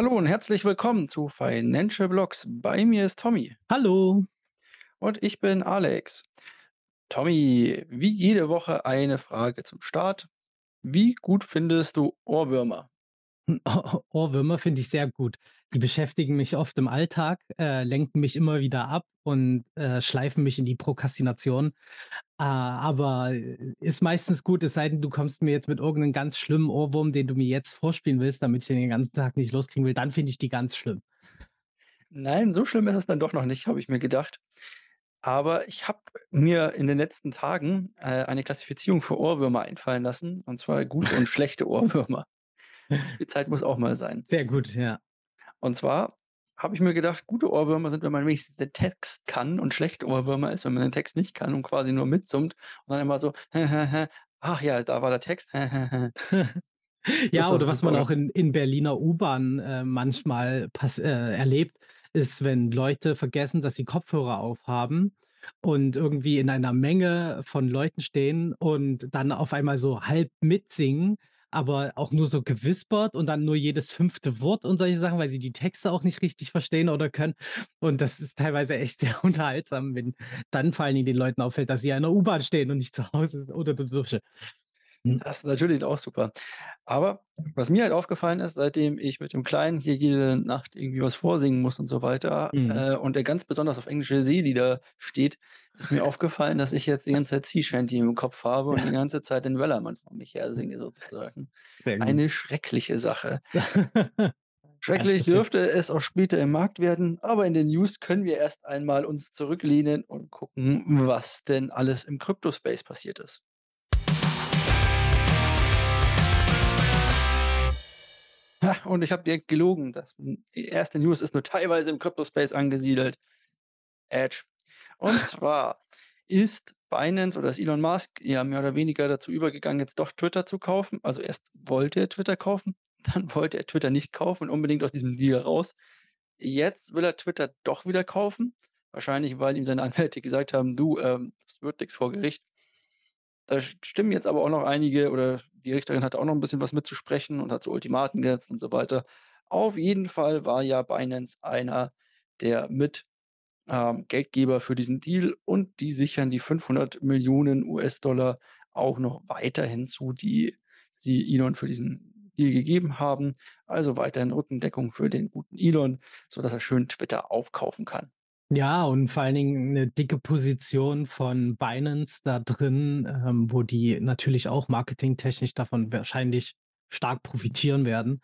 Hallo und herzlich willkommen zu Financial Blogs. Bei mir ist Tommy. Hallo. Und ich bin Alex. Tommy, wie jede Woche eine Frage zum Start. Wie gut findest du Ohrwürmer? Ohrwürmer finde ich sehr gut. Die beschäftigen mich oft im Alltag, lenken mich immer wieder ab und schleifen mich in die Prokrastination. Aber ist meistens gut, es sei denn, du kommst mir jetzt mit irgendeinem ganz schlimmen Ohrwurm, den du mir jetzt vorspielen willst, damit ich den ganzen Tag nicht loskriegen will, dann finde ich die ganz schlimm. Nein, so schlimm ist es dann doch noch nicht, habe ich mir gedacht. Aber ich habe mir in den letzten Tagen eine Klassifizierung für Ohrwürmer einfallen lassen, und zwar gute und schlechte Ohrwürmer. Die Zeit muss auch mal sein. Sehr gut, ja. Und zwar habe ich mir gedacht, gute Ohrwürmer sind, wenn man wenigstens den Text kann, und schlechte Ohrwürmer ist, wenn man den Text nicht kann und quasi nur mitsummt und dann immer so, ach ja, da war der Text. Ja, oder was man auch in Berliner U-Bahn manchmal erlebt, ist, wenn Leute vergessen, dass sie Kopfhörer aufhaben und irgendwie in einer Menge von Leuten stehen und dann auf einmal so halb mitsingen, aber auch nur so gewispert und dann nur jedes fünfte Wort und solche Sachen, weil sie die Texte auch nicht richtig verstehen oder können. Und das ist teilweise echt sehr unterhaltsam, wenn dann vor allen Dingen den Leuten auffällt, dass sie ja in der U-Bahn stehen und nicht zu Hause oder der Dusche. Das ist natürlich auch super. Aber was mir halt aufgefallen ist, seitdem ich mit dem Kleinen hier jede Nacht irgendwie was vorsingen muss und so weiter und er ganz besonders auf englische Seelieder steht, ist mir aufgefallen, dass ich jetzt die ganze Zeit Sea Shanty im Kopf habe und die ganze Zeit den Wellermann von mich her singe sozusagen. Sehr gut. Eine schreckliche Sache. Schrecklich dürfte es auch später im Markt werden, aber in den News können wir erst einmal uns zurücklehnen und gucken, was denn alles im Crypto-Space passiert ist. Und ich habe direkt gelogen. Die erste News ist nur teilweise im Crypto-Space angesiedelt. Edge. Und zwar ist Binance oder ist Elon Musk ja mehr oder weniger dazu übergegangen, jetzt doch Twitter zu kaufen. Also erst wollte er Twitter kaufen, dann wollte er Twitter nicht kaufen und unbedingt aus diesem Deal raus. Jetzt will er Twitter doch wieder kaufen. Wahrscheinlich, weil ihm seine Anwälte gesagt haben, du, das wird nichts vor Gericht. Da stimmen jetzt aber auch noch einige, oder die Richterin hatte auch noch ein bisschen was mitzusprechen und hat so Ultimaten gesetzt und so weiter. Auf jeden Fall war ja Binance einer der Mitgeldgeber für diesen Deal, und die sichern die 500 Millionen US-Dollar auch noch weiterhin zu, die sie Elon für diesen Deal gegeben haben. Also weiterhin Rückendeckung für den guten Elon, sodass er schön Twitter aufkaufen kann. Ja, und vor allen Dingen eine dicke Position von Binance da drin, wo die natürlich auch marketingtechnisch davon wahrscheinlich stark profitieren werden.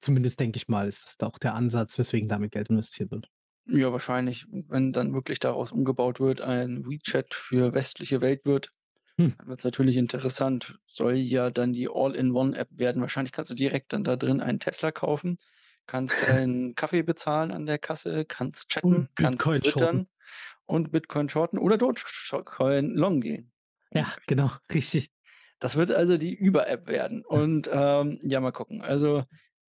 Zumindest denke ich mal, ist das auch der Ansatz, weswegen damit Geld investiert wird. Ja, wahrscheinlich, wenn dann wirklich daraus umgebaut wird, ein WeChat für westliche Welt wird, dann wird es natürlich interessant. Soll ja dann die All-in-One-App werden. Wahrscheinlich kannst du direkt dann da drin einen Tesla kaufen. Kannst einen Kaffee bezahlen an der Kasse, kannst chatten, und kannst Bitcoin twittern shorten. Und Bitcoin shorten oder Dogecoin long gehen. Ja, genau, richtig. Das wird also die Über-App werden. Und ja, mal gucken. Also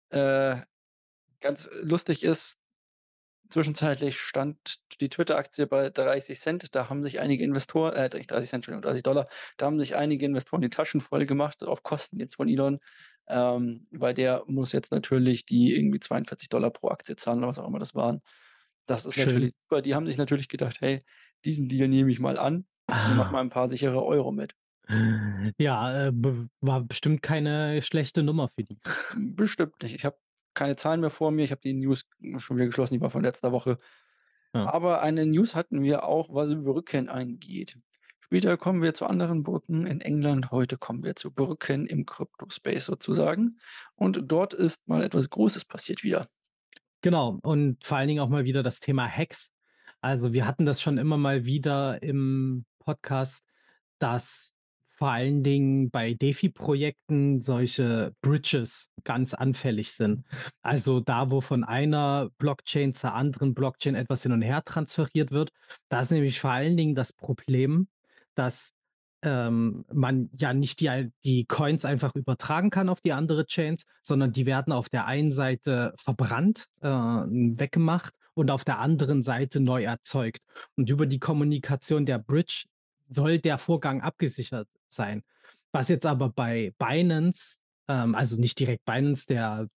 ganz lustig ist, zwischenzeitlich stand die Twitter-Aktie bei 30 Cent. Da haben sich einige Investoren, 30 Dollar, da haben sich einige Investoren die Taschen voll gemacht, auf Kosten jetzt von Elon. Weil der muss jetzt natürlich die irgendwie 42 Dollar pro Aktie zahlen oder was auch immer das waren. Das ist schön. Natürlich super. Die haben sich natürlich gedacht, hey, diesen Deal nehme ich mal an und mach mal ein paar sichere Euro mit. Ja, war bestimmt keine schlechte Nummer für die. Bestimmt nicht. Ich habe keine Zahlen mehr vor mir. Ich habe die News schon wieder geschlossen. Die war von letzter Woche. Ja. Aber eine News hatten wir auch, was Brücken angeht. Später kommen wir zu anderen Brücken in England. Heute kommen wir zu Brücken im Crypto-Space sozusagen. Und dort ist mal etwas Großes passiert wieder. Genau. Und vor allen Dingen auch mal wieder das Thema Hacks. Also wir hatten das schon immer mal wieder im Podcast, dass vor allen Dingen bei DeFi-Projekten solche Bridges ganz anfällig sind. Also da, wo von einer Blockchain zur anderen Blockchain etwas hin und her transferiert wird, da ist nämlich vor allen Dingen das Problem, dass man ja nicht die Coins einfach übertragen kann auf die andere Chains, sondern die werden auf der einen Seite verbrannt, weggemacht und auf der anderen Seite neu erzeugt. Und über die Kommunikation der Bridge soll der Vorgang abgesichert sein. Was jetzt aber bei Binance also nicht direkt Binance, der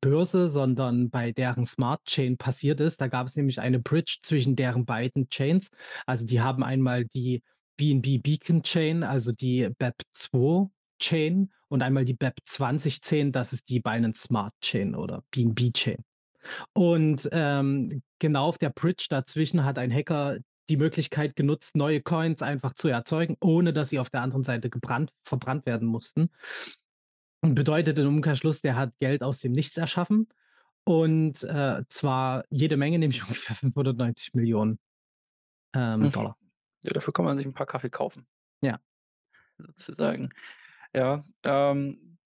Börse, sondern bei deren Smart Chain passiert ist. Da gab es nämlich eine Bridge zwischen deren beiden Chains. Also die haben einmal die BNB-Beacon-Chain, also die BEP2-Chain und einmal die BEP20-Chain, das ist die Binance Smart Chain oder BNB-Chain. Und genau auf der Bridge dazwischen hat ein Hacker die Möglichkeit genutzt, neue Coins einfach zu erzeugen, ohne dass sie auf der anderen Seite verbrannt werden mussten. Und bedeutet im Umkehrschluss, der hat Geld aus dem Nichts erschaffen und zwar jede Menge, nämlich ungefähr 590 Millionen Dollar. Ja, dafür kann man sich ein paar Kaffee kaufen. Ja. Sozusagen. Ja, wir hatten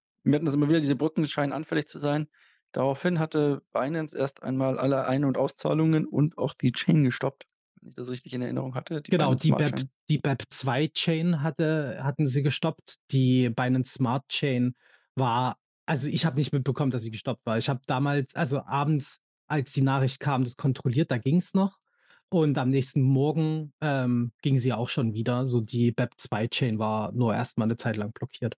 das immer wieder, diese Brücken scheinen anfällig zu sein. Daraufhin hatte Binance erst einmal alle Ein- und Auszahlungen und auch die Chain gestoppt, wenn ich das richtig in Erinnerung hatte. Genau, die BEP2-Chain hatten sie gestoppt. Die Binance Smart Chain war, also ich habe nicht mitbekommen, dass sie gestoppt war. Ich habe damals, also abends, als die Nachricht kam, das kontrolliert, da ging es noch. Und am nächsten Morgen ging sie auch schon wieder. So die BEP2-Chain war nur erstmal eine Zeit lang blockiert.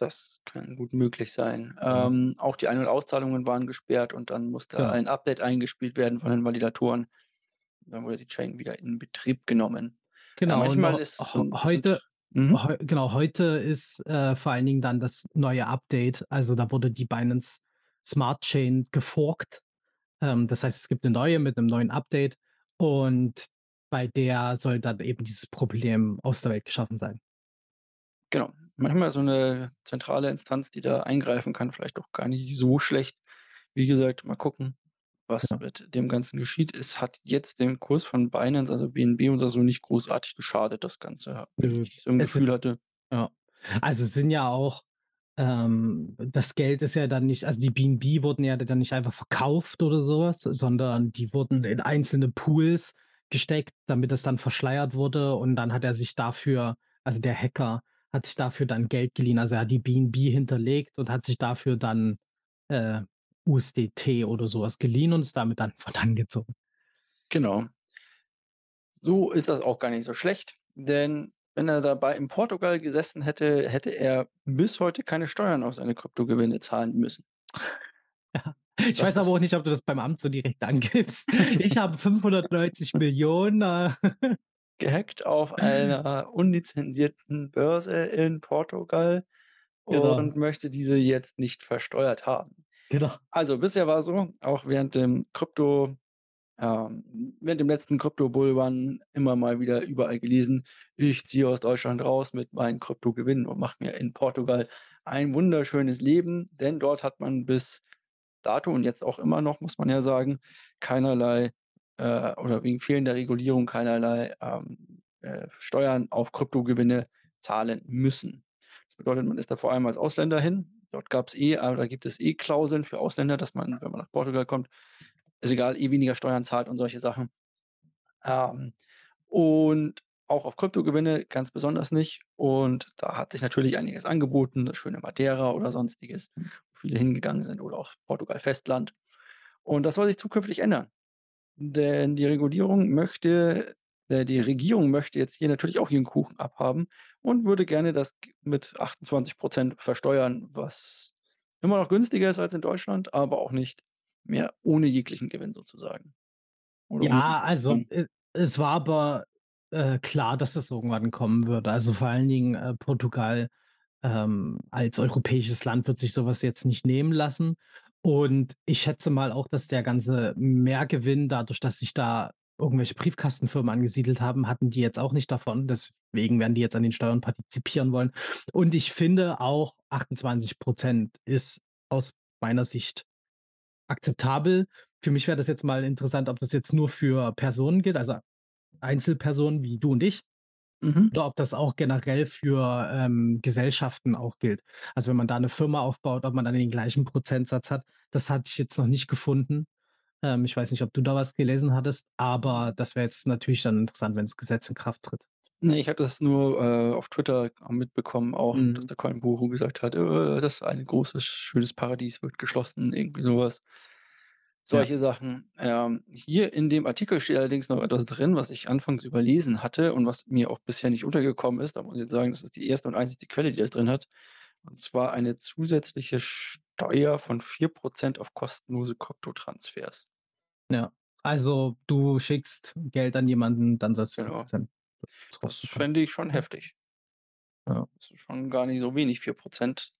Das kann gut möglich sein. Ja. Auch die Ein- und Auszahlungen waren gesperrt und dann musste ein Update eingespielt werden von den Validatoren. Dann wurde die Chain wieder in Betrieb genommen. Genau, manchmal ist heute ist vor allen Dingen dann das neue Update. Also da wurde die Binance Smart Chain geforkt. Das heißt, es gibt eine neue mit einem neuen Update und bei der soll dann eben dieses Problem aus der Welt geschaffen sein. Genau. Manchmal so eine zentrale Instanz, die da eingreifen kann, vielleicht auch gar nicht so schlecht. Wie gesagt, mal gucken, was mit dem Ganzen geschieht. Es hat jetzt dem Kurs von Binance, also BNB oder so, nicht großartig geschadet, das Ganze, wenn ich so ein Gefühl hatte. Ja. Also es sind ja auch, das Geld ist ja dann nicht, also die BNB wurden ja dann nicht einfach verkauft oder sowas, sondern die wurden in einzelne Pools gesteckt, damit es dann verschleiert wurde und dann hat er sich dafür, also der Hacker, hat sich dafür dann Geld geliehen. Also er hat die BNB hinterlegt und hat sich dafür dann USDT oder sowas geliehen und ist damit dann von angezogen. Genau. So ist das auch gar nicht so schlecht, denn wenn er dabei in Portugal gesessen hätte, hätte er bis heute keine Steuern auf seine Kryptogewinne zahlen müssen. Ja. Ich weiß aber auch nicht, ob du das beim Amt so direkt angibst. Ich habe 590 Millionen gehackt auf einer unlizenzierten Börse in Portugal und möchte diese jetzt nicht versteuert haben. Genau. Also bisher war es so, auch während dem letzten Krypto-Bull-Run immer mal wieder überall gelesen, ich ziehe aus Deutschland raus mit meinen Kryptogewinnen und mache mir in Portugal ein wunderschönes Leben, denn dort hat man bis dato und jetzt auch immer noch, muss man ja sagen, keinerlei oder wegen fehlender Regulierung keinerlei Steuern auf Kryptogewinne zahlen müssen. Das bedeutet, man ist da vor allem als Ausländer hin. Dort gab es da gibt es Klauseln für Ausländer, dass man, wenn man nach Portugal kommt, ist egal, weniger Steuern zahlt und solche Sachen. Und auch auf Kryptogewinne ganz besonders nicht. Und da hat sich natürlich einiges angeboten, das schöne Madeira oder sonstiges, wo viele hingegangen sind oder auch Portugal-Festland. Und das soll sich zukünftig ändern. Denn die Regierung möchte jetzt hier natürlich auch ihren Kuchen abhaben und würde gerne das mit 28% versteuern, was immer noch günstiger ist als in Deutschland, aber auch nicht mehr ohne jeglichen Gewinn sozusagen. Es war aber klar, dass das irgendwann kommen würde. Also vor allen Dingen Portugal als europäisches Land wird sich sowas jetzt nicht nehmen lassen. Und ich schätze mal auch, dass der ganze Mehrgewinn, dadurch, dass sich da irgendwelche Briefkastenfirmen angesiedelt haben, hatten die jetzt auch nicht davon. Deswegen werden die jetzt an den Steuern partizipieren wollen. Und ich finde auch 28% ist aus meiner Sicht akzeptabel. Für mich wäre das jetzt mal interessant, ob das jetzt nur für Personen gilt, also Einzelpersonen wie du und ich. Oder ob das auch generell für Gesellschaften auch gilt. Also wenn man da eine Firma aufbaut, ob man dann den gleichen Prozentsatz hat, das hatte ich jetzt noch nicht gefunden. Ich weiß nicht, ob du da was gelesen hattest, aber das wäre jetzt natürlich dann interessant, wenn das Gesetz in Kraft tritt. Nee, ich hatte das nur auf Twitter mitbekommen auch, dass der Colin Buru gesagt hat, das ist ein großes, schönes Paradies, wird geschlossen, irgendwie sowas. Solche Sachen. Hier in dem Artikel steht allerdings noch etwas drin, was ich anfangs überlesen hatte und was mir auch bisher nicht untergekommen ist. Da muss ich jetzt sagen, das ist die erste und einzige Quelle, die das drin hat. Und zwar eine zusätzliche Steuer von 4% auf kostenlose Kryptotransfers. Ja, also du schickst Geld an jemanden, dann sagst du 4%. Das fände ich schon heftig. Ja. Das ist schon gar nicht so wenig, 4%.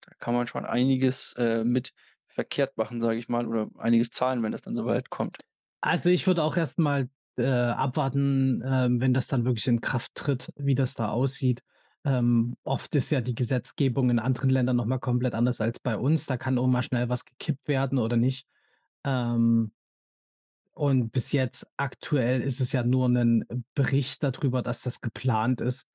Da kann man schon einiges mit verkehrt machen, sage ich mal, oder einiges zahlen, wenn das dann so weit kommt. Also ich würde auch erstmal abwarten, wenn das dann wirklich in Kraft tritt, wie das da aussieht. Oft ist ja die Gesetzgebung in anderen Ländern nochmal komplett anders als bei uns. Da kann auch mal schnell was gekippt werden oder nicht. Und bis jetzt aktuell ist es ja nur ein Bericht darüber, dass das geplant ist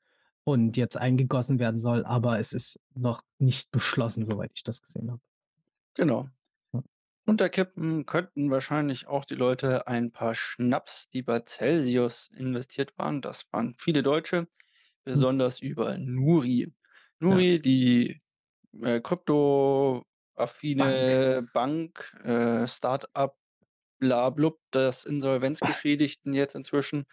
und jetzt eingegossen werden soll, aber es ist noch nicht beschlossen, soweit ich das gesehen habe. Genau. Unterkippen könnten wahrscheinlich auch die Leute ein paar Schnaps, die bei Celsius investiert waren. Das waren viele Deutsche, besonders über Nuri. Nuri, die kryptoaffine Bank, Startup, blablub, das Insolvenzgeschädigten jetzt inzwischen,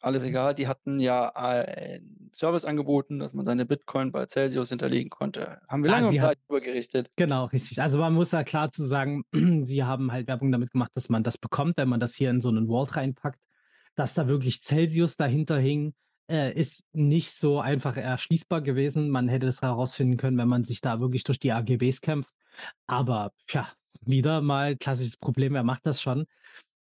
alles egal, die hatten ja einen Service angeboten, dass man seine Bitcoin bei Celsius hinterlegen konnte. Haben wir lange Zeit drüber gerichtet. Genau, richtig. Also man muss da klar zu sagen, sie haben halt Werbung damit gemacht, dass man das bekommt, wenn man das hier in so einen Vault reinpackt. Dass da wirklich Celsius dahinter hing, ist nicht so einfach erschließbar gewesen. Man hätte es herausfinden können, wenn man sich da wirklich durch die AGBs kämpft. Aber ja, wieder mal klassisches Problem, wer macht das schon?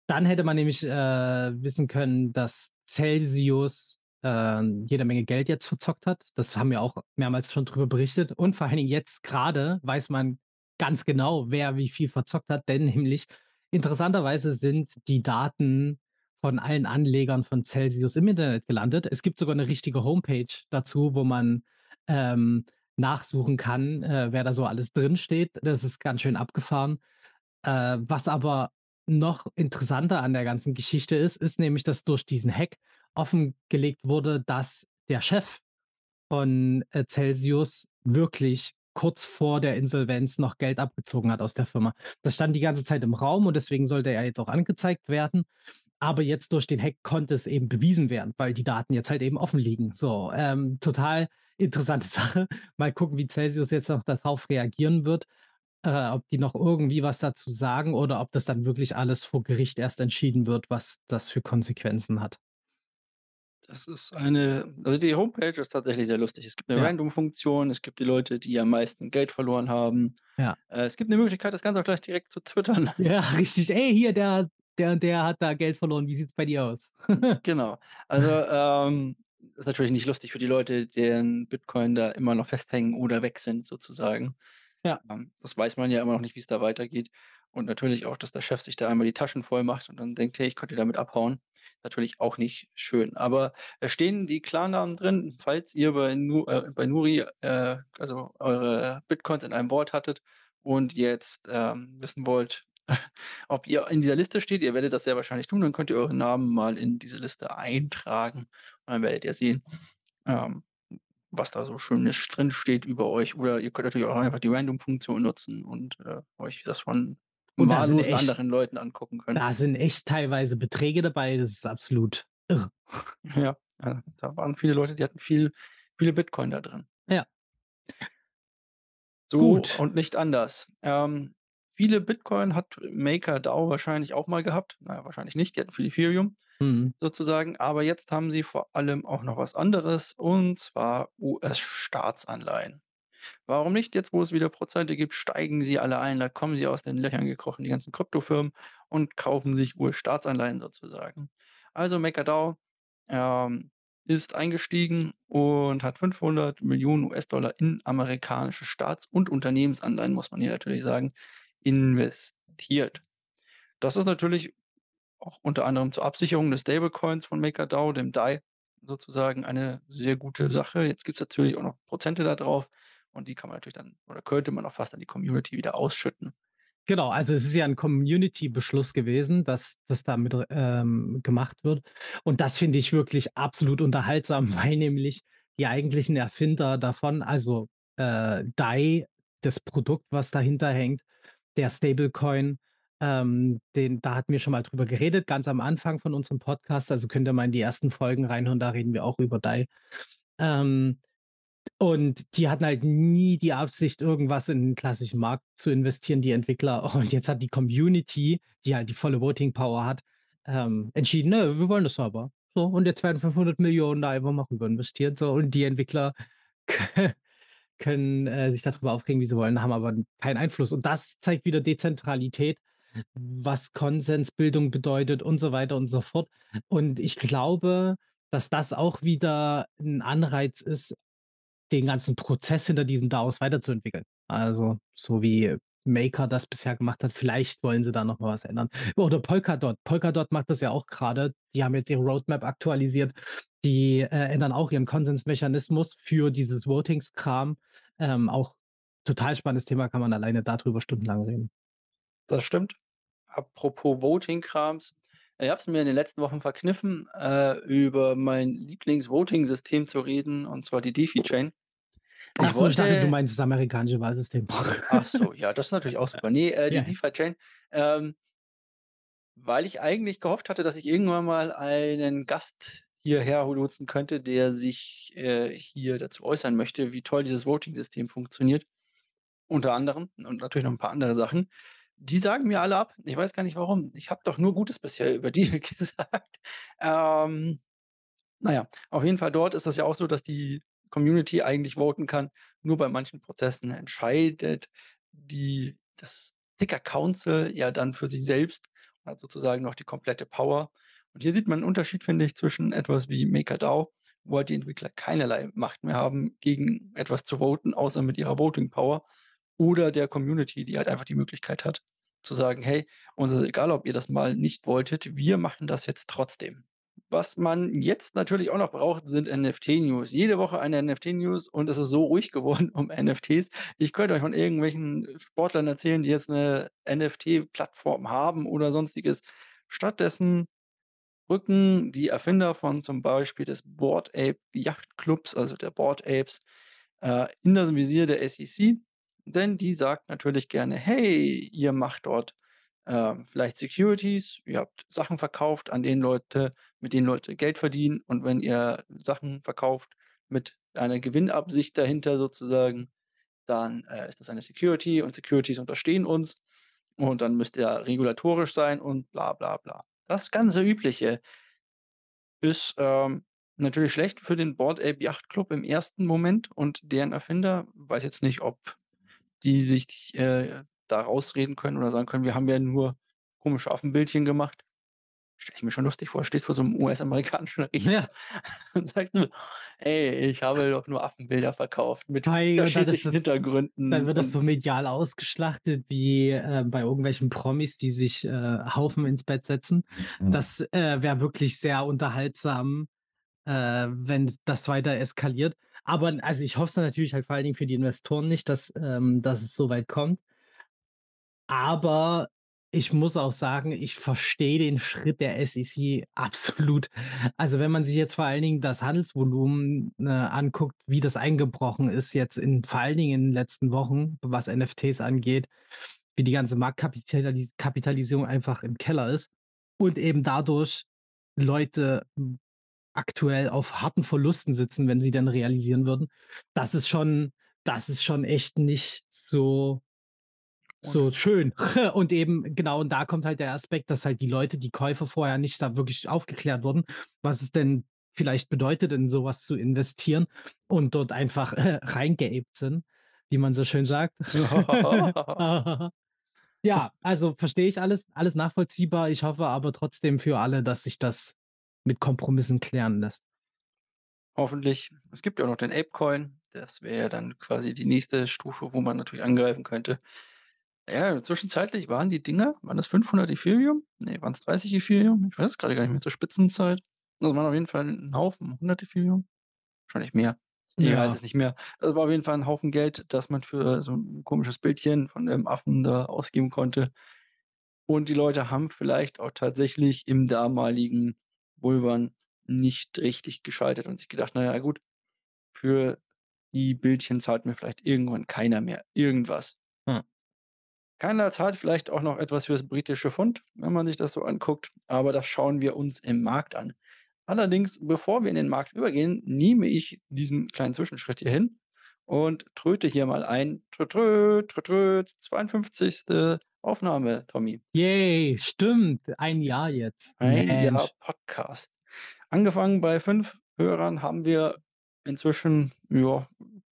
Dann hätte man nämlich wissen können, dass Celsius jede Menge Geld jetzt verzockt hat. Das haben wir auch mehrmals schon drüber berichtet. Und vor allen Dingen jetzt gerade weiß man ganz genau, wer wie viel verzockt hat. Denn nämlich interessanterweise sind die Daten von allen Anlegern von Celsius im Internet gelandet. Es gibt sogar eine richtige Homepage dazu, wo man nachsuchen kann, wer da so alles drinsteht. Das ist ganz schön abgefahren. Was aber noch interessanter an der ganzen Geschichte ist nämlich, dass durch diesen Hack offengelegt wurde, dass der Chef von Celsius wirklich kurz vor der Insolvenz noch Geld abgezogen hat aus der Firma. Das stand die ganze Zeit im Raum und deswegen sollte er jetzt auch angezeigt werden. Aber jetzt durch den Hack konnte es eben bewiesen werden, weil die Daten jetzt halt eben offen liegen. So, total interessante Sache. Mal gucken, wie Celsius jetzt noch darauf reagieren wird. Ob die noch irgendwie was dazu sagen oder ob das dann wirklich alles vor Gericht erst entschieden wird, was das für Konsequenzen hat. Das ist also die Homepage ist tatsächlich sehr lustig. Es gibt eine Random-Funktion, es gibt die Leute, die am meisten Geld verloren haben. Ja. Es gibt eine Möglichkeit, das Ganze auch gleich direkt zu twittern. Ja, richtig. Ey, hier, der hat da Geld verloren. Wie sieht's bei dir aus? Genau. Also, das ist natürlich nicht lustig für die Leute, deren Bitcoin da immer noch festhängen oder weg sind, sozusagen. Ja. Das weiß man ja immer noch nicht, wie es da weitergeht. Und natürlich auch, dass der Chef sich da einmal die Taschen voll macht und dann denkt, hey, ich könnte damit abhauen. Natürlich auch nicht schön. Aber da stehen die Klarnamen drin. Falls ihr bei Nuri also eure Bitcoins in einem Vault hattet und jetzt wissen wollt, ob ihr in dieser Liste steht, ihr werdet das sehr wahrscheinlich tun, dann könnt ihr euren Namen mal in diese Liste eintragen. Und dann werdet ihr sehen, was da so Schönes drin steht über euch. Oder ihr könnt natürlich auch einfach die Random-Funktion nutzen und euch das von wahllosen anderen Leuten angucken können. Da sind echt teilweise Beträge dabei, das ist absolut irre. Ja, da waren viele Leute, die hatten viele Bitcoin da drin. Ja. So gut. Und nicht anders. Viele Bitcoin hat MakerDAO wahrscheinlich auch mal gehabt. Naja, wahrscheinlich nicht, die hatten viel Ethereum. Sozusagen, aber jetzt haben sie vor allem auch noch was anderes und zwar US-Staatsanleihen. Warum nicht? Jetzt, wo es wieder Prozente gibt, steigen sie alle ein, da kommen sie aus den Löchern gekrochen, die ganzen Kryptofirmen und kaufen sich US-Staatsanleihen sozusagen. Also MakerDAO ist eingestiegen und hat 500 Millionen US-Dollar in amerikanische Staats- und Unternehmensanleihen, muss man hier natürlich sagen, investiert. Das ist natürlich auch unter anderem zur Absicherung des Stablecoins von MakerDAO, dem DAI, sozusagen eine sehr gute Sache. Jetzt gibt es natürlich auch noch Prozente da drauf und die kann man natürlich dann, oder könnte man auch fast an die Community wieder ausschütten. Genau, also es ist ja ein Community-Beschluss gewesen, dass das damit gemacht wird und das finde ich wirklich absolut unterhaltsam, weil nämlich die eigentlichen Erfinder davon, also DAI, das Produkt, was dahinter hängt, der Stablecoin, da hatten wir schon mal drüber geredet, ganz am Anfang von unserem Podcast, also könnt ihr mal in die ersten Folgen reinhören, da reden wir auch über DAI. Und die hatten halt nie die Absicht, irgendwas in den klassischen Markt zu investieren, die Entwickler. Und jetzt hat die Community, die halt die volle Voting Power hat, entschieden, ne, wir wollen das aber. So, und jetzt werden 500 Millionen da einfach mal rüber investiert. So, und die Entwickler können sich darüber aufregen, wie sie wollen, haben aber keinen Einfluss. Und das zeigt wieder Dezentralität, was Konsensbildung bedeutet und so weiter und so fort. Und ich glaube, dass das auch wieder ein Anreiz ist, den ganzen Prozess hinter diesen DAOs weiterzuentwickeln. Also so wie Maker das bisher gemacht hat, vielleicht wollen sie da nochmal was ändern. Oder Polkadot. Polkadot macht das ja auch gerade. Die haben jetzt ihre Roadmap aktualisiert. Die ändern auch ihren Konsensmechanismus für dieses Votings-Kram. Auch total spannendes Thema, kann man alleine darüber stundenlang reden. Das stimmt. Apropos Voting-Krams. Ich habe es mir in den letzten Wochen verkniffen, über mein Lieblings-Voting-System zu reden, und zwar die DeFi-Chain. Achso, ich dachte, du meinst das amerikanische Wahlsystem. Achso, ja, das ist natürlich auch super. Nee, die DeFi-Chain. Weil ich eigentlich gehofft hatte, dass ich irgendwann mal einen Gast hierher lotsen könnte, der sich hier dazu äußern möchte, wie toll dieses Voting-System funktioniert. Unter anderem und natürlich noch ein paar andere Sachen. Die sagen mir alle ab. Ich weiß gar nicht, warum. Ich habe doch nur Gutes bisher über die gesagt. Naja, auf jeden Fall dort ist das ja auch so, dass die Community eigentlich voten kann. Nur bei manchen Prozessen entscheidet das Ticker Council ja dann für sich selbst und hat sozusagen noch die komplette Power. Und hier sieht man einen Unterschied, finde ich, zwischen etwas wie MakerDAO, wo halt die Entwickler keinerlei Macht mehr haben, gegen etwas zu voten, außer mit ihrer Voting Power. Oder der Community, die halt einfach die Möglichkeit hat, zu sagen, hey, uns ist egal, ob ihr das mal nicht wolltet, wir machen das jetzt trotzdem. Was man jetzt natürlich auch noch braucht, sind NFT-News. Jede Woche eine NFT-News, und es ist so ruhig geworden um NFTs. Ich könnte euch von irgendwelchen Sportlern erzählen, die jetzt eine NFT-Plattform haben oder sonstiges. Stattdessen rücken die Erfinder von zum Beispiel des Bored Ape Yacht Clubs, also der Bored Apes, in das Visier der SEC. Denn die sagt natürlich gerne, hey, ihr macht dort vielleicht Securities, ihr habt Sachen verkauft, mit denen Leute Geld verdienen. Und wenn ihr Sachen verkauft mit einer Gewinnabsicht dahinter sozusagen, dann ist das eine Security, und Securities unterstehen uns. Und dann müsst ihr regulatorisch sein und bla bla bla. Das ganze Übliche ist natürlich schlecht für den Bored Ape Yacht Club im ersten Moment. Und deren Erfinder, weiß jetzt nicht, ob die sich da rausreden können oder sagen können, wir haben ja nur komische Affenbildchen gemacht. Stelle ich mir schon lustig vor, stehst vor so einem US-amerikanischen Richter und sagst nur, ey, ich habe doch nur Affenbilder verkauft mit unterschiedlichen Hintergründen. Dann wird das so medial ausgeschlachtet, wie bei irgendwelchen Promis, die sich Haufen ins Bett setzen. Das wäre wirklich sehr unterhaltsam, wenn das weiter eskaliert. Aber also ich hoffe es natürlich halt vor allen Dingen für die Investoren nicht, dass es so weit kommt. Aber ich muss auch sagen, ich verstehe den Schritt der SEC absolut. Also wenn man sich jetzt vor allen Dingen das Handelsvolumen anguckt, wie das eingebrochen ist jetzt vor allen Dingen in den letzten Wochen, was NFTs angeht, wie die ganze Marktkapitalisierung einfach im Keller ist und eben dadurch Leute aktuell auf harten Verlusten sitzen, wenn sie dann realisieren würden. Das ist schon echt nicht so schön. Und eben, genau, und da kommt halt der Aspekt, dass halt die Leute, die Käufer vorher nicht da wirklich aufgeklärt wurden, was es denn vielleicht bedeutet, in sowas zu investieren, und dort einfach reingeäbt sind, wie man so schön sagt. Ja, also verstehe ich alles nachvollziehbar. Ich hoffe aber trotzdem für alle, dass sich das mit Kompromissen klären lässt. Hoffentlich. Es gibt ja auch noch den Apecoin. Das wäre dann quasi die nächste Stufe, wo man natürlich angreifen könnte. Ja, zwischenzeitlich waren die Dinger, waren das 500 Ethereum? Nee, waren es 30 Ethereum? Ich weiß es gerade gar nicht mehr, zur Spitzenzeit. Das waren auf jeden Fall ein Haufen, 100 Ethereum? Wahrscheinlich mehr. Ich weiß es nicht mehr. Das war auf jeden Fall ein Haufen Geld, das man für so ein komisches Bildchen von einem Affen da ausgeben konnte. Und die Leute haben vielleicht auch tatsächlich im damaligen Bulwern nicht richtig geschaltet und sich gedacht, naja gut, für die Bildchen zahlt mir vielleicht irgendwann keiner mehr irgendwas. Keiner zahlt vielleicht auch noch etwas fürs britische Pfund, wenn man sich das so anguckt, aber das schauen wir uns im Markt an. Allerdings, bevor wir in den Markt übergehen, nehme ich diesen kleinen Zwischenschritt hier hin und tröte hier mal ein. 52. Aufnahme, Tommy. Yay, stimmt. Ein Jahr jetzt. Ein Jahr Podcast. Angefangen bei 5 Hörern haben wir inzwischen, ja,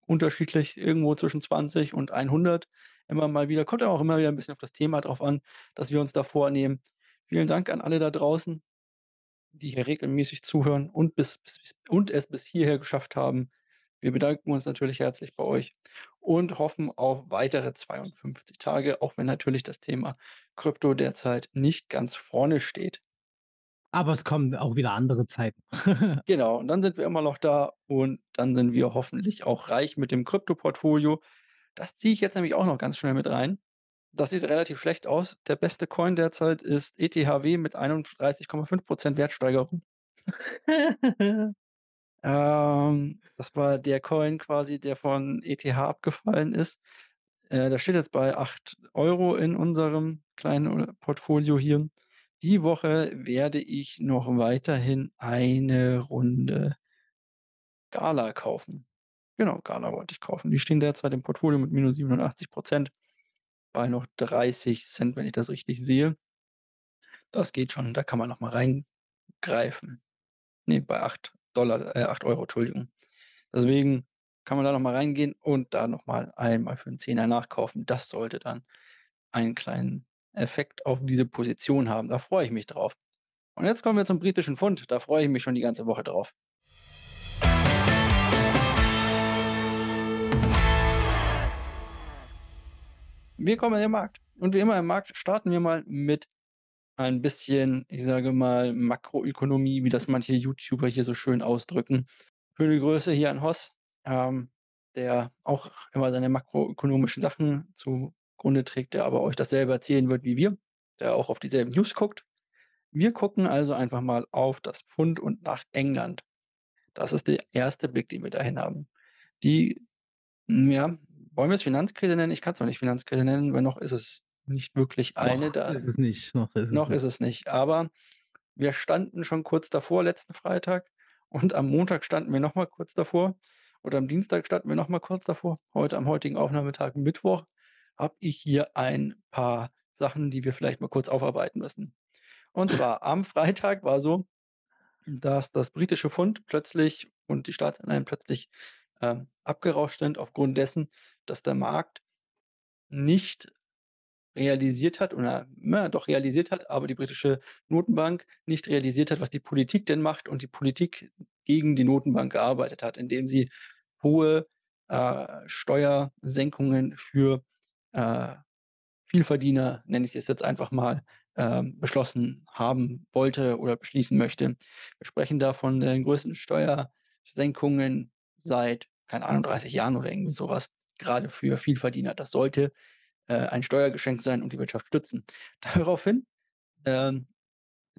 unterschiedlich irgendwo zwischen 20 und 100 immer mal wieder. Kommt aber auch immer wieder ein bisschen auf das Thema drauf an, dass wir uns da vornehmen. Vielen Dank an alle da draußen, die hier regelmäßig zuhören und es bis hierher geschafft haben. Wir bedanken uns natürlich herzlich bei euch und hoffen auf weitere 52 Tage, auch wenn natürlich das Thema Krypto derzeit nicht ganz vorne steht. Aber es kommen auch wieder andere Zeiten. Genau, und dann sind wir immer noch da und dann sind wir hoffentlich auch reich mit dem Krypto-Portfolio. Das ziehe ich jetzt nämlich auch noch ganz schnell mit rein. Das sieht relativ schlecht aus. Der beste Coin derzeit ist ETHW mit 31,5% Wertsteigerung. Das war der Coin quasi, der von ETH abgefallen ist. Das steht jetzt bei 8 Euro in unserem kleinen Portfolio hier. Die Woche werde ich noch weiterhin eine Runde Gala kaufen. Genau, Gala wollte ich kaufen. Die stehen derzeit im Portfolio mit minus 87%. Bei noch 30 Cent, wenn ich das richtig sehe. Das geht schon, da kann man nochmal reingreifen. Ne, bei 8 Euro, Entschuldigung. Deswegen kann man da nochmal reingehen und da nochmal einmal für einen Zehner nachkaufen. Das sollte dann einen kleinen Effekt auf diese Position haben. Da freue ich mich drauf. Und jetzt kommen wir zum britischen Pfund. Da freue ich mich schon die ganze Woche drauf. Wir kommen in den Markt. Und wie immer im Markt starten wir mal mit ein bisschen, ich sage mal, Makroökonomie, wie das manche YouTuber hier so schön ausdrücken. Schöne Größe hier an Hoss, der auch immer seine makroökonomischen Sachen zugrunde trägt, der aber euch dasselbe erzählen wird wie wir, der auch auf dieselben News guckt. Wir gucken also einfach mal auf das Pfund und nach England. Das ist der erste Blick, den wir dahin haben. Wollen wir es Finanzkrise nennen? Ich kann es noch nicht Finanzkrise nennen, weil noch ist es nicht wirklich eine. Noch ist es nicht. Aber wir standen schon kurz davor, letzten Freitag. Und am Montag standen wir nochmal kurz davor. Oder am Dienstag standen wir nochmal kurz davor. Heute, am heutigen Aufnahmetag, Mittwoch, habe ich hier ein paar Sachen, die wir vielleicht mal kurz aufarbeiten müssen. Und zwar am Freitag war so, dass das britische Pfund plötzlich und die Staatsanleihen plötzlich abgerauscht sind, aufgrund dessen, dass der Markt nicht realisiert hat, oder doch realisiert hat, aber die britische Notenbank nicht realisiert hat, was die Politik denn macht, und die Politik gegen die Notenbank gearbeitet hat, indem sie hohe Steuersenkungen für Vielverdiener, nenne ich es jetzt einfach mal, beschlossen haben wollte oder beschließen möchte. Wir sprechen da von den größten Steuersenkungen seit, keine Ahnung, 30 Jahren oder irgendwie sowas, gerade für Vielverdiener. Das sollte ein Steuergeschenk sein und die Wirtschaft stützen. Daraufhin ist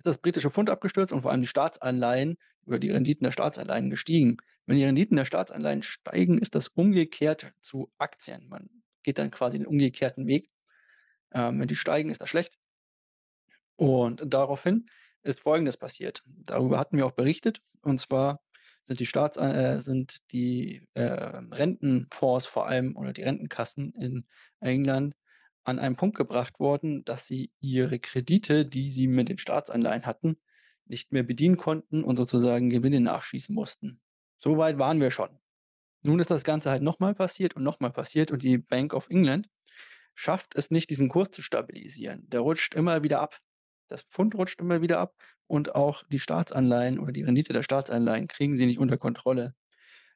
das britische Pfund abgestürzt und vor allem die Staatsanleihen oder die Renditen der Staatsanleihen gestiegen. Wenn die Renditen der Staatsanleihen steigen, ist das umgekehrt zu Aktien. Man geht dann quasi den umgekehrten Weg. Wenn die steigen, ist das schlecht. Und daraufhin ist Folgendes passiert. Darüber hatten wir auch berichtet, und zwar sind die Rentenfonds vor allem oder die Rentenkassen in England an einen Punkt gebracht worden, dass sie ihre Kredite, die sie mit den Staatsanleihen hatten, nicht mehr bedienen konnten und sozusagen Gewinne nachschießen mussten. So weit waren wir schon. Nun ist das Ganze halt nochmal passiert und die Bank of England schafft es nicht, diesen Kurs zu stabilisieren. Der rutscht immer wieder ab. Das Pfund rutscht immer wieder ab und auch die Staatsanleihen oder die Rendite der Staatsanleihen kriegen sie nicht unter Kontrolle.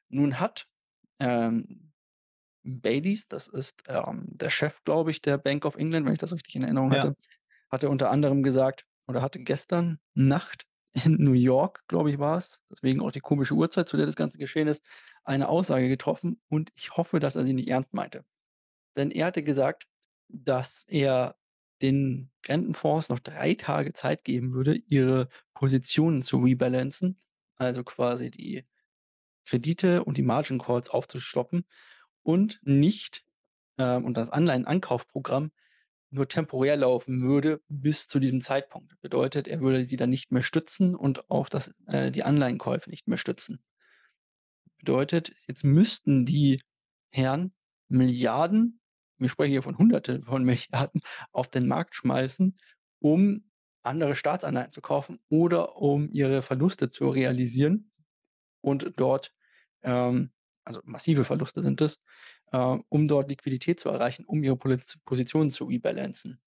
Nun hat Baileys, das ist der Chef, glaube ich, der Bank of England, wenn ich das richtig in Erinnerung hatte, hatte unter anderem gesagt oder hatte gestern Nacht in New York, glaube ich, war es, deswegen auch die komische Uhrzeit, zu der das Ganze geschehen ist, eine Aussage getroffen, und ich hoffe, dass er sie nicht ernst meinte. Denn er hatte gesagt, dass er den Rentenfonds noch 3 Tage Zeit geben würde, ihre Positionen zu rebalancen, also quasi die Kredite und die Margin Calls aufzustoppen und nicht, und das Anleihenankaufprogramm nur temporär laufen würde bis zu diesem Zeitpunkt. Das bedeutet, er würde sie dann nicht mehr stützen und auch die Anleihenkäufe nicht mehr stützen. Bedeutet, jetzt müssten die Herren Milliarden, wir sprechen hier von Hunderten von Milliarden, auf den Markt schmeißen, um andere Staatsanleihen zu kaufen oder um ihre Verluste zu realisieren und dort, also massive Verluste sind es, um dort Liquidität zu erreichen, um ihre Positionen zu rebalancen.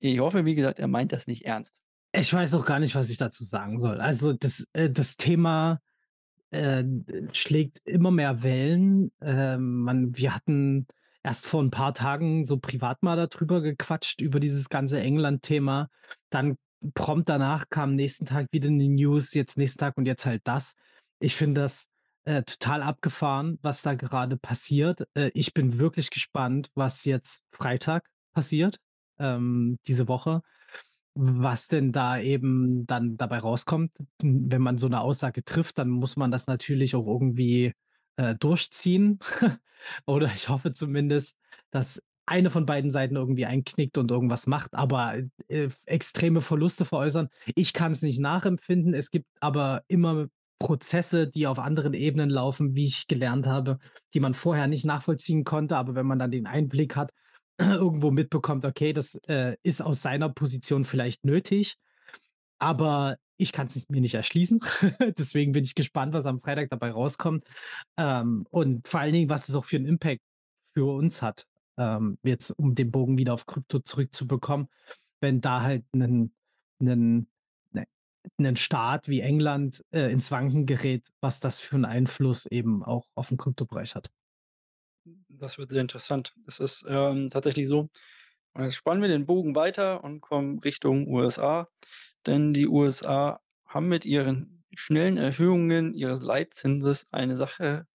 Ich hoffe, wie gesagt, er meint das nicht ernst. Ich weiß auch gar nicht, was ich dazu sagen soll. Also das Thema schlägt immer mehr Wellen. Wir hatten erst vor ein paar Tagen so privat mal darüber gequatscht, über dieses ganze England-Thema. Dann prompt danach kam nächsten Tag wieder in die News, jetzt nächsten Tag und jetzt halt das. Ich finde das total abgefahren, was da gerade passiert. Ich bin wirklich gespannt, was jetzt Freitag passiert, diese Woche, was denn da eben dann dabei rauskommt. Wenn man so eine Aussage trifft, dann muss man das natürlich auch irgendwie durchziehen. Oder ich hoffe zumindest, dass eine von beiden Seiten irgendwie einknickt und irgendwas macht, aber extreme Verluste veräußern. Ich kann es nicht nachempfinden. Es gibt aber immer Prozesse, die auf anderen Ebenen laufen, wie ich gelernt habe, die man vorher nicht nachvollziehen konnte, aber wenn man dann den Einblick hat, irgendwo mitbekommt, okay, das ist aus seiner Position vielleicht nötig, aber ich kann es mir nicht erschließen. Deswegen bin ich gespannt, was am Freitag dabei rauskommt und vor allen Dingen, was es auch für einen Impact für uns hat, jetzt um den Bogen wieder auf Krypto zurückzubekommen, wenn da halt einen Staat wie England ins Wanken gerät, was das für einen Einfluss eben auch auf den Kryptobereich hat. Das wird sehr interessant. Das ist tatsächlich so. Und jetzt spannen wir den Bogen weiter und kommen Richtung USA, denn die USA haben mit ihren schnellen Erhöhungen ihres Leitzinses eine Sache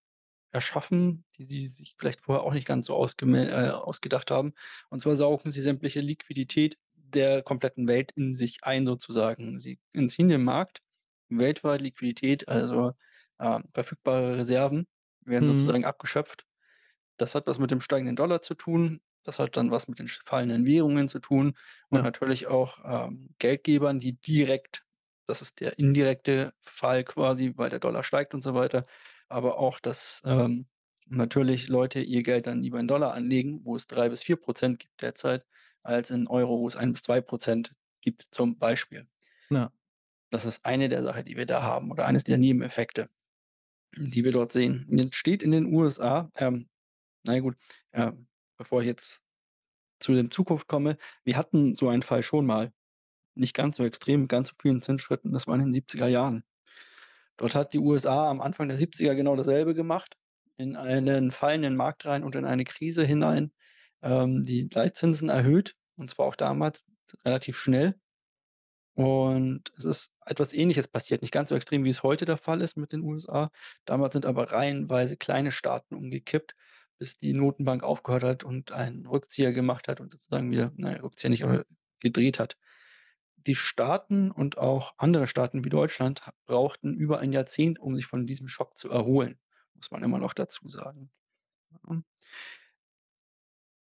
erschaffen, die sie sich vielleicht vorher auch nicht ganz so ausgedacht haben. Und zwar saugen sie sämtliche Liquidität der kompletten Welt in sich ein, sozusagen. Sie entziehen dem Markt weltweit Liquidität, also verfügbare Reserven, werden sozusagen abgeschöpft. Das hat was mit dem steigenden Dollar zu tun, das hat dann was mit den fallenden Währungen zu tun und natürlich auch Geldgebern, die direkt, das ist der indirekte Fall quasi, weil der Dollar steigt und so weiter, aber auch, dass natürlich Leute ihr Geld dann lieber in Dollar anlegen, wo es 3-4% gibt derzeit, als in Euro, wo es 1-2% gibt, zum Beispiel. Ja. Das ist eine der Sachen, die wir da haben, oder eines der Nebeneffekte, die wir dort sehen. Jetzt steht in den USA, bevor ich jetzt zu der Zukunft komme, wir hatten so einen Fall schon mal, nicht ganz so extrem, ganz so vielen Zinsschritten, das war in den 70er Jahren. Dort hat die USA am Anfang der 70er genau dasselbe gemacht, in einen fallenden Markt rein und in eine Krise hinein, die Leitzinsen erhöht, und zwar auch damals relativ schnell. Und es ist etwas Ähnliches passiert, nicht ganz so extrem, wie es heute der Fall ist mit den USA. Damals sind aber reihenweise kleine Staaten umgekippt, bis die Notenbank aufgehört hat und einen Rückzieher gemacht hat und sozusagen wieder, Rückzieher nicht, aber gedreht hat. Die Staaten und auch andere Staaten wie Deutschland brauchten über ein Jahrzehnt, um sich von diesem Schock zu erholen, muss man immer noch dazu sagen. Ja.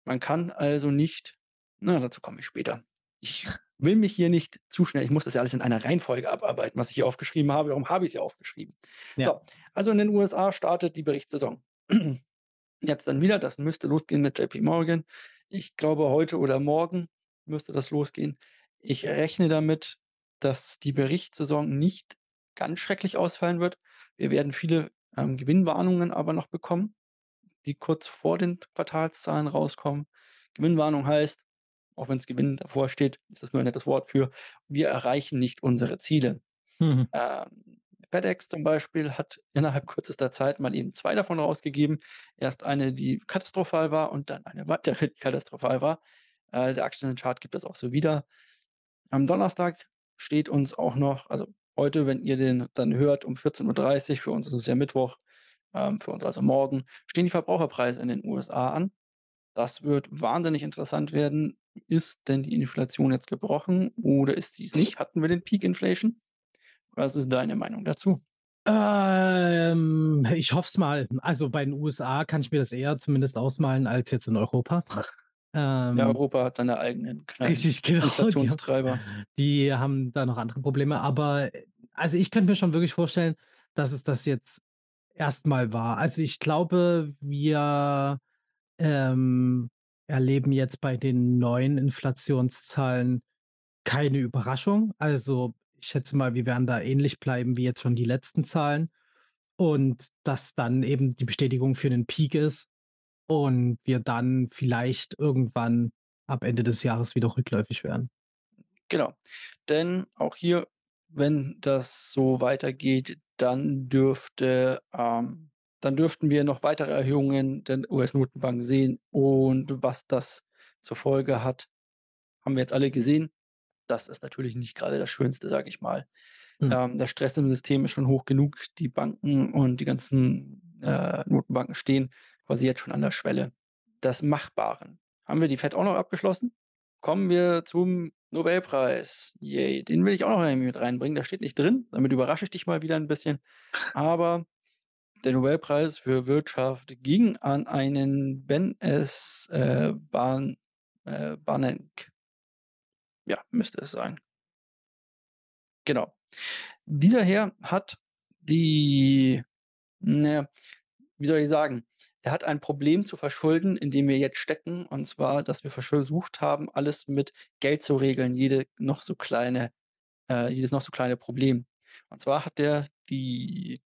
Man kann also nicht, dazu komme ich später. Ich will mich hier nicht zu schnell, ich muss das ja alles in einer Reihenfolge abarbeiten, was ich hier aufgeschrieben habe, darum habe ich es ja aufgeschrieben. Ja. So, also in den USA startet die Berichtssaison. Jetzt dann wieder, das müsste losgehen mit JP Morgan. Ich glaube, heute oder morgen müsste das losgehen. Ich rechne damit, dass die Berichtssaison nicht ganz schrecklich ausfallen wird. Wir werden viele Gewinnwarnungen aber noch bekommen, die kurz vor den Quartalszahlen rauskommen. Gewinnwarnung heißt, auch wenn es Gewinn davor steht, ist das nur ein nettes Wort für, wir erreichen nicht unsere Ziele. FedEx zum Beispiel hat innerhalb kürzester Zeit mal eben 2 davon rausgegeben. Erst eine, die katastrophal war und dann eine weitere, die katastrophal war. Der Aktienchart gibt das auch so wieder. Am Donnerstag steht uns auch noch, also heute, wenn ihr den dann hört, um 14.30 Uhr, für uns ist es ja Mittwoch, für uns also morgen, stehen die Verbraucherpreise in den USA an. Das wird wahnsinnig interessant werden. Ist denn die Inflation jetzt gebrochen oder ist sie es nicht? Hatten wir den Peak Inflation? Was ist deine Meinung dazu? Ich hoffe es mal. Also bei den USA kann ich mir das eher zumindest ausmalen als jetzt in Europa. Ja, Europa hat seine eigenen kleinen Inflationstreiber. Die haben da noch andere Probleme, aber also ich könnte mir schon wirklich vorstellen, dass es das jetzt erstmal war. Also ich glaube, wir erleben jetzt bei den neuen Inflationszahlen keine Überraschung. Also ich schätze mal, wir werden da ähnlich bleiben wie jetzt schon die letzten Zahlen und dass dann eben die Bestätigung für den Peak ist. Und wir dann vielleicht irgendwann ab Ende des Jahres wieder rückläufig werden. Genau, denn auch hier, wenn das so weitergeht, dann dürften wir noch weitere Erhöhungen der US-Notenbank sehen. Und was das zur Folge hat, haben wir jetzt alle gesehen. Das ist natürlich nicht gerade das Schönste, sage ich mal. Mhm. Der Stress im System ist schon hoch genug. Die Banken und die ganzen Notenbanken stehen quasi jetzt schon an der Schwelle des Machbaren. Haben wir die FED auch noch abgeschlossen? Kommen wir zum Nobelpreis. Yay, den will ich auch noch mit reinbringen. Der steht nicht drin, damit überrasche ich dich mal wieder ein bisschen. Aber der Nobelpreis für Wirtschaft ging an einen Ben S. Bernanke. Ja, müsste es sein. Genau. Dieser Herr hat er hat ein Problem zu verschulden, in dem wir jetzt stecken, und zwar, dass wir versucht haben, alles mit Geld zu regeln, jedes noch so kleine Problem. Und zwar hat er die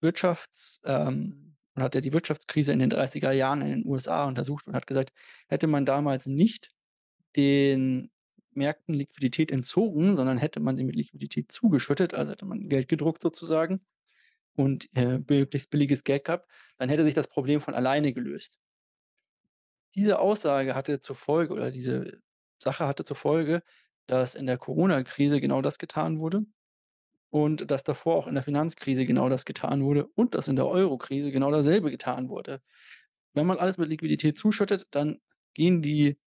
Wirtschaftskrise in den 30er Jahren in den USA untersucht und hat gesagt, hätte man damals nicht den Märkten Liquidität entzogen, sondern hätte man sie mit Liquidität zugeschüttet, also hätte man Geld gedruckt sozusagen, und möglichst billiges Geld gehabt, dann hätte sich das Problem von alleine gelöst. Diese Sache hatte zur Folge, dass in der Corona-Krise genau das getan wurde und dass davor auch in der Finanzkrise genau das getan wurde und dass in der Euro-Krise genau dasselbe getan wurde. Wenn man alles mit Liquidität zuschüttet, dann gehen die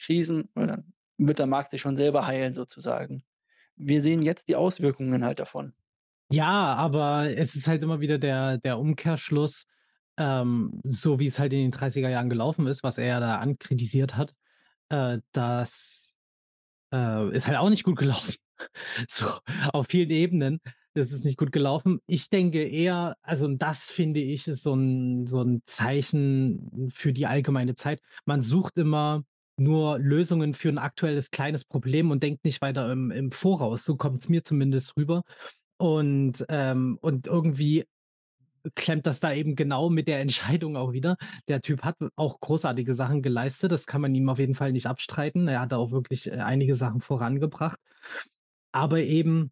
Krisen, oder dann wird der Markt sich schon selber heilen sozusagen. Wir sehen jetzt die Auswirkungen halt davon. Ja, aber es ist halt immer wieder der Umkehrschluss, so wie es halt in den 30er Jahren gelaufen ist, was er da ankritisiert hat, das ist halt auch nicht gut gelaufen. So, auf vielen Ebenen ist es nicht gut gelaufen. Ich denke eher, also das finde ich, ist so ein Zeichen für die allgemeine Zeit. Man sucht immer nur Lösungen für ein aktuelles kleines Problem und denkt nicht weiter im Voraus. So kommt es mir zumindest rüber. Und irgendwie klemmt das da eben genau mit der Entscheidung auch wieder. Der Typ hat auch großartige Sachen geleistet, das kann man ihm auf jeden Fall nicht abstreiten. Er hat da auch wirklich einige Sachen vorangebracht. Aber eben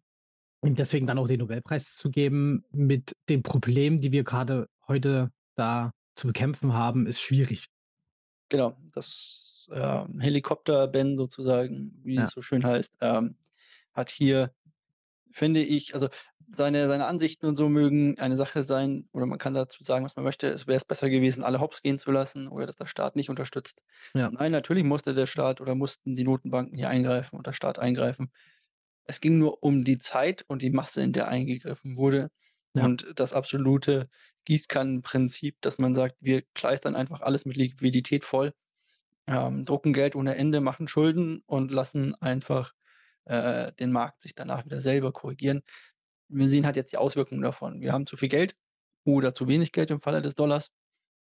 deswegen dann auch den Nobelpreis zu geben mit den Problemen, die wir gerade heute da zu bekämpfen haben, ist schwierig. Genau, das Helikopter-Ben sozusagen, wie es so schön heißt, hat hier, finde ich, also seine Ansichten und so mögen eine Sache sein, oder man kann dazu sagen, was man möchte. Es wäre es besser gewesen, alle hops gehen zu lassen oder dass der Staat nicht unterstützt. Ja. Nein, natürlich musste der Staat oder mussten die Notenbanken hier eingreifen und der Staat eingreifen. Es ging nur um die Zeit und die Masse, in der eingegriffen wurde. Ja. Und das absolute Gießkannenprinzip, dass man sagt, wir kleistern einfach alles mit Liquidität voll, drucken Geld ohne Ende, machen Schulden und lassen einfach den Markt sich danach wieder selber korrigieren. Wir sehen halt jetzt die Auswirkungen davon. Wir haben zu viel Geld oder zu wenig Geld im Falle des Dollars,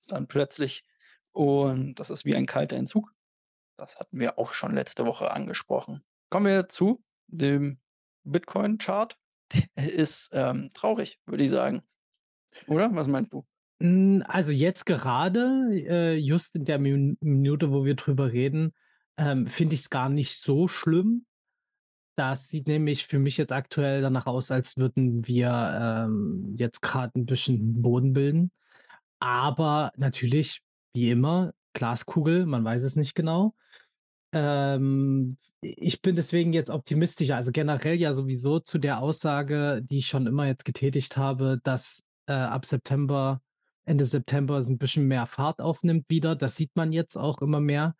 dann plötzlich, und das ist wie ein kalter Entzug. Das hatten wir auch schon letzte Woche angesprochen. Kommen wir zu dem Bitcoin-Chart. Der ist traurig, würde ich sagen. Oder? Was meinst du? Also jetzt gerade, just in der Minute, wo wir drüber reden, finde ich es gar nicht so schlimm. Das sieht nämlich für mich jetzt aktuell danach aus, als würden wir jetzt gerade ein bisschen Boden bilden. Aber natürlich, wie immer, Glaskugel, man weiß es nicht genau. Ich bin deswegen jetzt optimistischer, also generell ja sowieso zu der Aussage, die ich schon immer jetzt getätigt habe, dass ab September, Ende September ein bisschen mehr Fahrt aufnimmt wieder. Das sieht man jetzt auch immer mehr.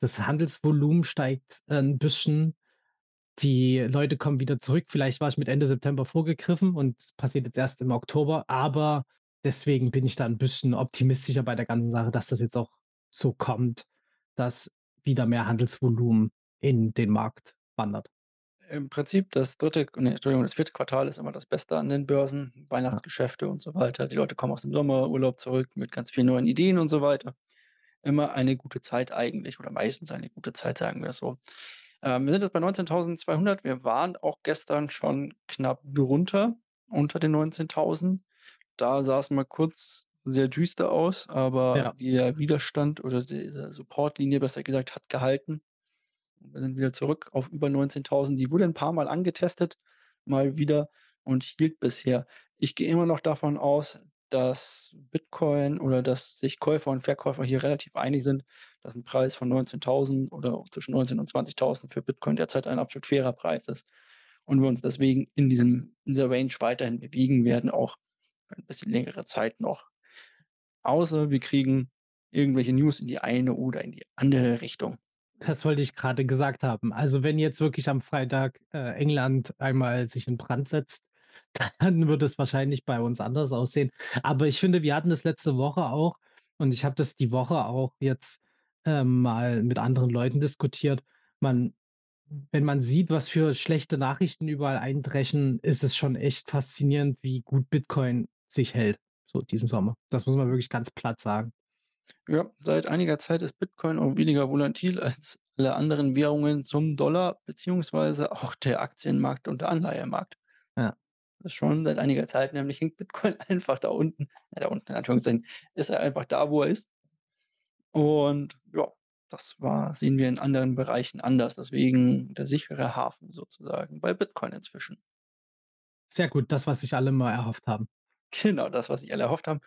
Das Handelsvolumen steigt ein bisschen. Die Leute kommen wieder zurück. Vielleicht war ich mit Ende September vorgegriffen und es passiert jetzt erst im Oktober. Aber deswegen bin ich da ein bisschen optimistischer bei der ganzen Sache, dass das jetzt auch so kommt, dass wieder mehr Handelsvolumen in den Markt wandert. Im Prinzip das vierte Quartal ist immer das Beste an den Börsen, Weihnachtsgeschäfte und so weiter. Die Leute kommen aus dem Sommerurlaub zurück mit ganz vielen neuen Ideen und so weiter. Immer eine gute Zeit eigentlich oder meistens eine gute Zeit, sagen wir es so. Wir sind jetzt bei 19.200. Wir waren auch gestern schon knapp drunter, unter den 19.000. Da sah es mal kurz sehr düster aus, aber der Widerstand oder die Supportlinie, besser gesagt, hat gehalten. Wir sind wieder zurück auf über 19.000. Die wurde ein paar Mal angetestet, mal wieder und hielt bisher. Ich gehe immer noch davon aus, dass Bitcoin oder dass sich Käufer und Verkäufer hier relativ einig sind, dass ein Preis von 19.000 oder zwischen 19.000 und 20.000 für Bitcoin derzeit ein absolut fairer Preis ist und wir uns deswegen in dieser Range weiterhin bewegen werden, auch für ein bisschen längere Zeit noch. Außer wir kriegen irgendwelche News in die eine oder in die andere Richtung. Das wollte ich gerade gesagt haben. Also wenn jetzt wirklich am Freitag England einmal sich in Brand setzt, dann wird es wahrscheinlich bei uns anders aussehen. Aber ich finde, wir hatten das letzte Woche auch und ich habe das die Woche auch jetzt mal mit anderen Leuten diskutiert. Wenn man sieht, was für schlechte Nachrichten überall eintreffen, ist es schon echt faszinierend, wie gut Bitcoin sich hält, so diesen Sommer. Das muss man wirklich ganz platt sagen. Ja, seit einiger Zeit ist Bitcoin auch weniger volatil als alle anderen Währungen zum Dollar, beziehungsweise auch der Aktienmarkt und der Anleihemarkt. Ja. Das schon seit einiger Zeit, nämlich hängt Bitcoin einfach da unten in Anführungszeichen, ist er einfach da, wo er ist. Und ja, sehen wir in anderen Bereichen anders. Deswegen der sichere Hafen sozusagen bei Bitcoin inzwischen. Sehr gut, das, was sich alle mal erhofft haben. Genau, das, was sich alle erhofft haben.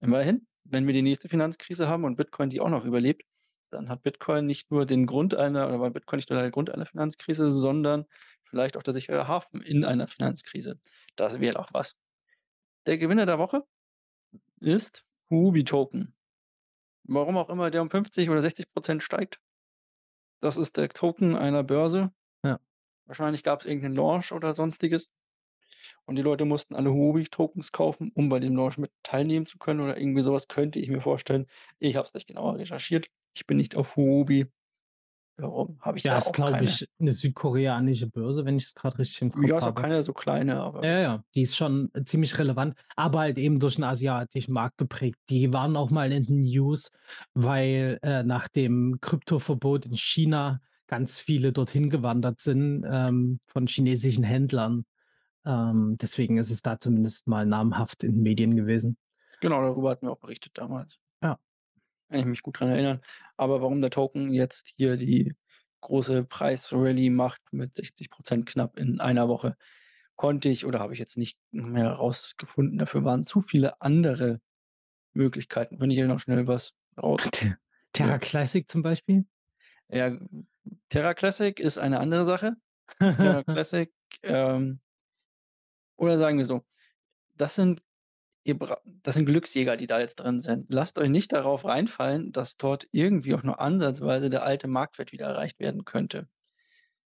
Immerhin, wenn wir die nächste Finanzkrise haben und Bitcoin die auch noch überlebt, dann hat Bitcoin nicht nur der Grund einer Finanzkrise, sondern vielleicht auch der sichere Hafen in einer Finanzkrise. Das wäre auch was. Der Gewinner der Woche ist Huobi-Token. Warum auch immer der um 50 oder 60% steigt. Das ist der Token einer Börse. Ja. Wahrscheinlich gab es irgendeinen Launch oder sonstiges. Und die Leute mussten alle Huobi-Tokens kaufen, um bei dem Launch mit teilnehmen zu können oder irgendwie sowas, könnte ich mir vorstellen. Ich habe es nicht genauer recherchiert. Ich bin nicht auf Huobi. Warum habe ich das? Ja, ist, glaube ich, eine südkoreanische Börse, wenn ich es gerade richtig im Kopf habe. Ja, ist auch keine so kleine, aber. Ja, die ist schon ziemlich relevant, aber halt eben durch den asiatischen Markt geprägt. Die waren auch mal in den News, weil nach dem Kryptoverbot in China ganz viele dorthin gewandert sind von chinesischen Händlern. Deswegen ist es da zumindest mal namhaft in den Medien gewesen. Genau, darüber hatten wir auch berichtet damals. Ja. Kann ich mich gut daran erinnern. Aber warum der Token jetzt hier die große Preisrally macht mit 60% knapp in einer Woche, habe ich jetzt nicht mehr rausgefunden. Dafür waren zu viele andere Möglichkeiten. Wenn ich hier noch schnell was raus... Terra Classic zum Beispiel? Ja, Terra Classic ist eine andere Sache. Terra Classic, oder sagen wir so, das sind Glücksjäger, die da jetzt drin sind. Lasst euch nicht darauf reinfallen, dass dort irgendwie auch nur ansatzweise der alte Marktwert wieder erreicht werden könnte.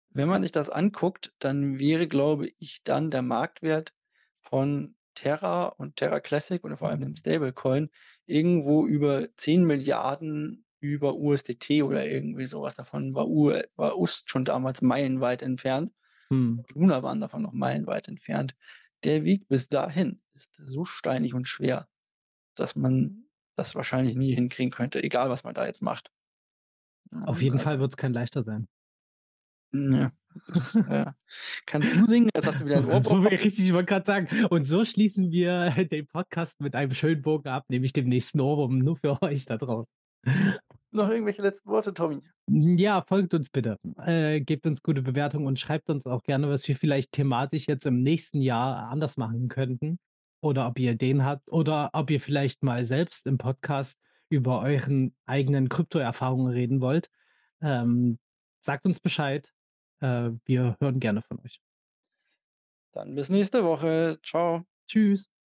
Wenn man sich das anguckt, dann wäre, glaube ich, dann der Marktwert von Terra und Terra Classic und vor allem dem Stablecoin irgendwo über 10 Milliarden über USDT oder irgendwie sowas. Davon war UST schon damals meilenweit entfernt. Luna waren davon noch meilenweit entfernt. Der Weg bis dahin ist so steinig und schwer, dass man das wahrscheinlich nie hinkriegen könnte, egal was man da jetzt macht. Auf jeden Fall wird es kein leichter sein. Ja, das kannst du singen, jetzt hast du wieder ein Ohr. Richtig, ich wollte gerade sagen. Und so schließen wir den Podcast mit einem schönen Bogen ab, nämlich dem nächsten Ohrwurm, nur für euch da draußen. Noch irgendwelche letzten Worte, Tommy? Ja, folgt uns bitte. Gebt uns gute Bewertungen und schreibt uns auch gerne, was wir vielleicht thematisch jetzt im nächsten Jahr anders machen könnten. Oder ob ihr Ideen habt. Oder ob ihr vielleicht mal selbst im Podcast über euren eigenen Krypto-Erfahrungen reden wollt. Sagt uns Bescheid. Wir hören gerne von euch. Dann bis nächste Woche. Ciao. Tschüss.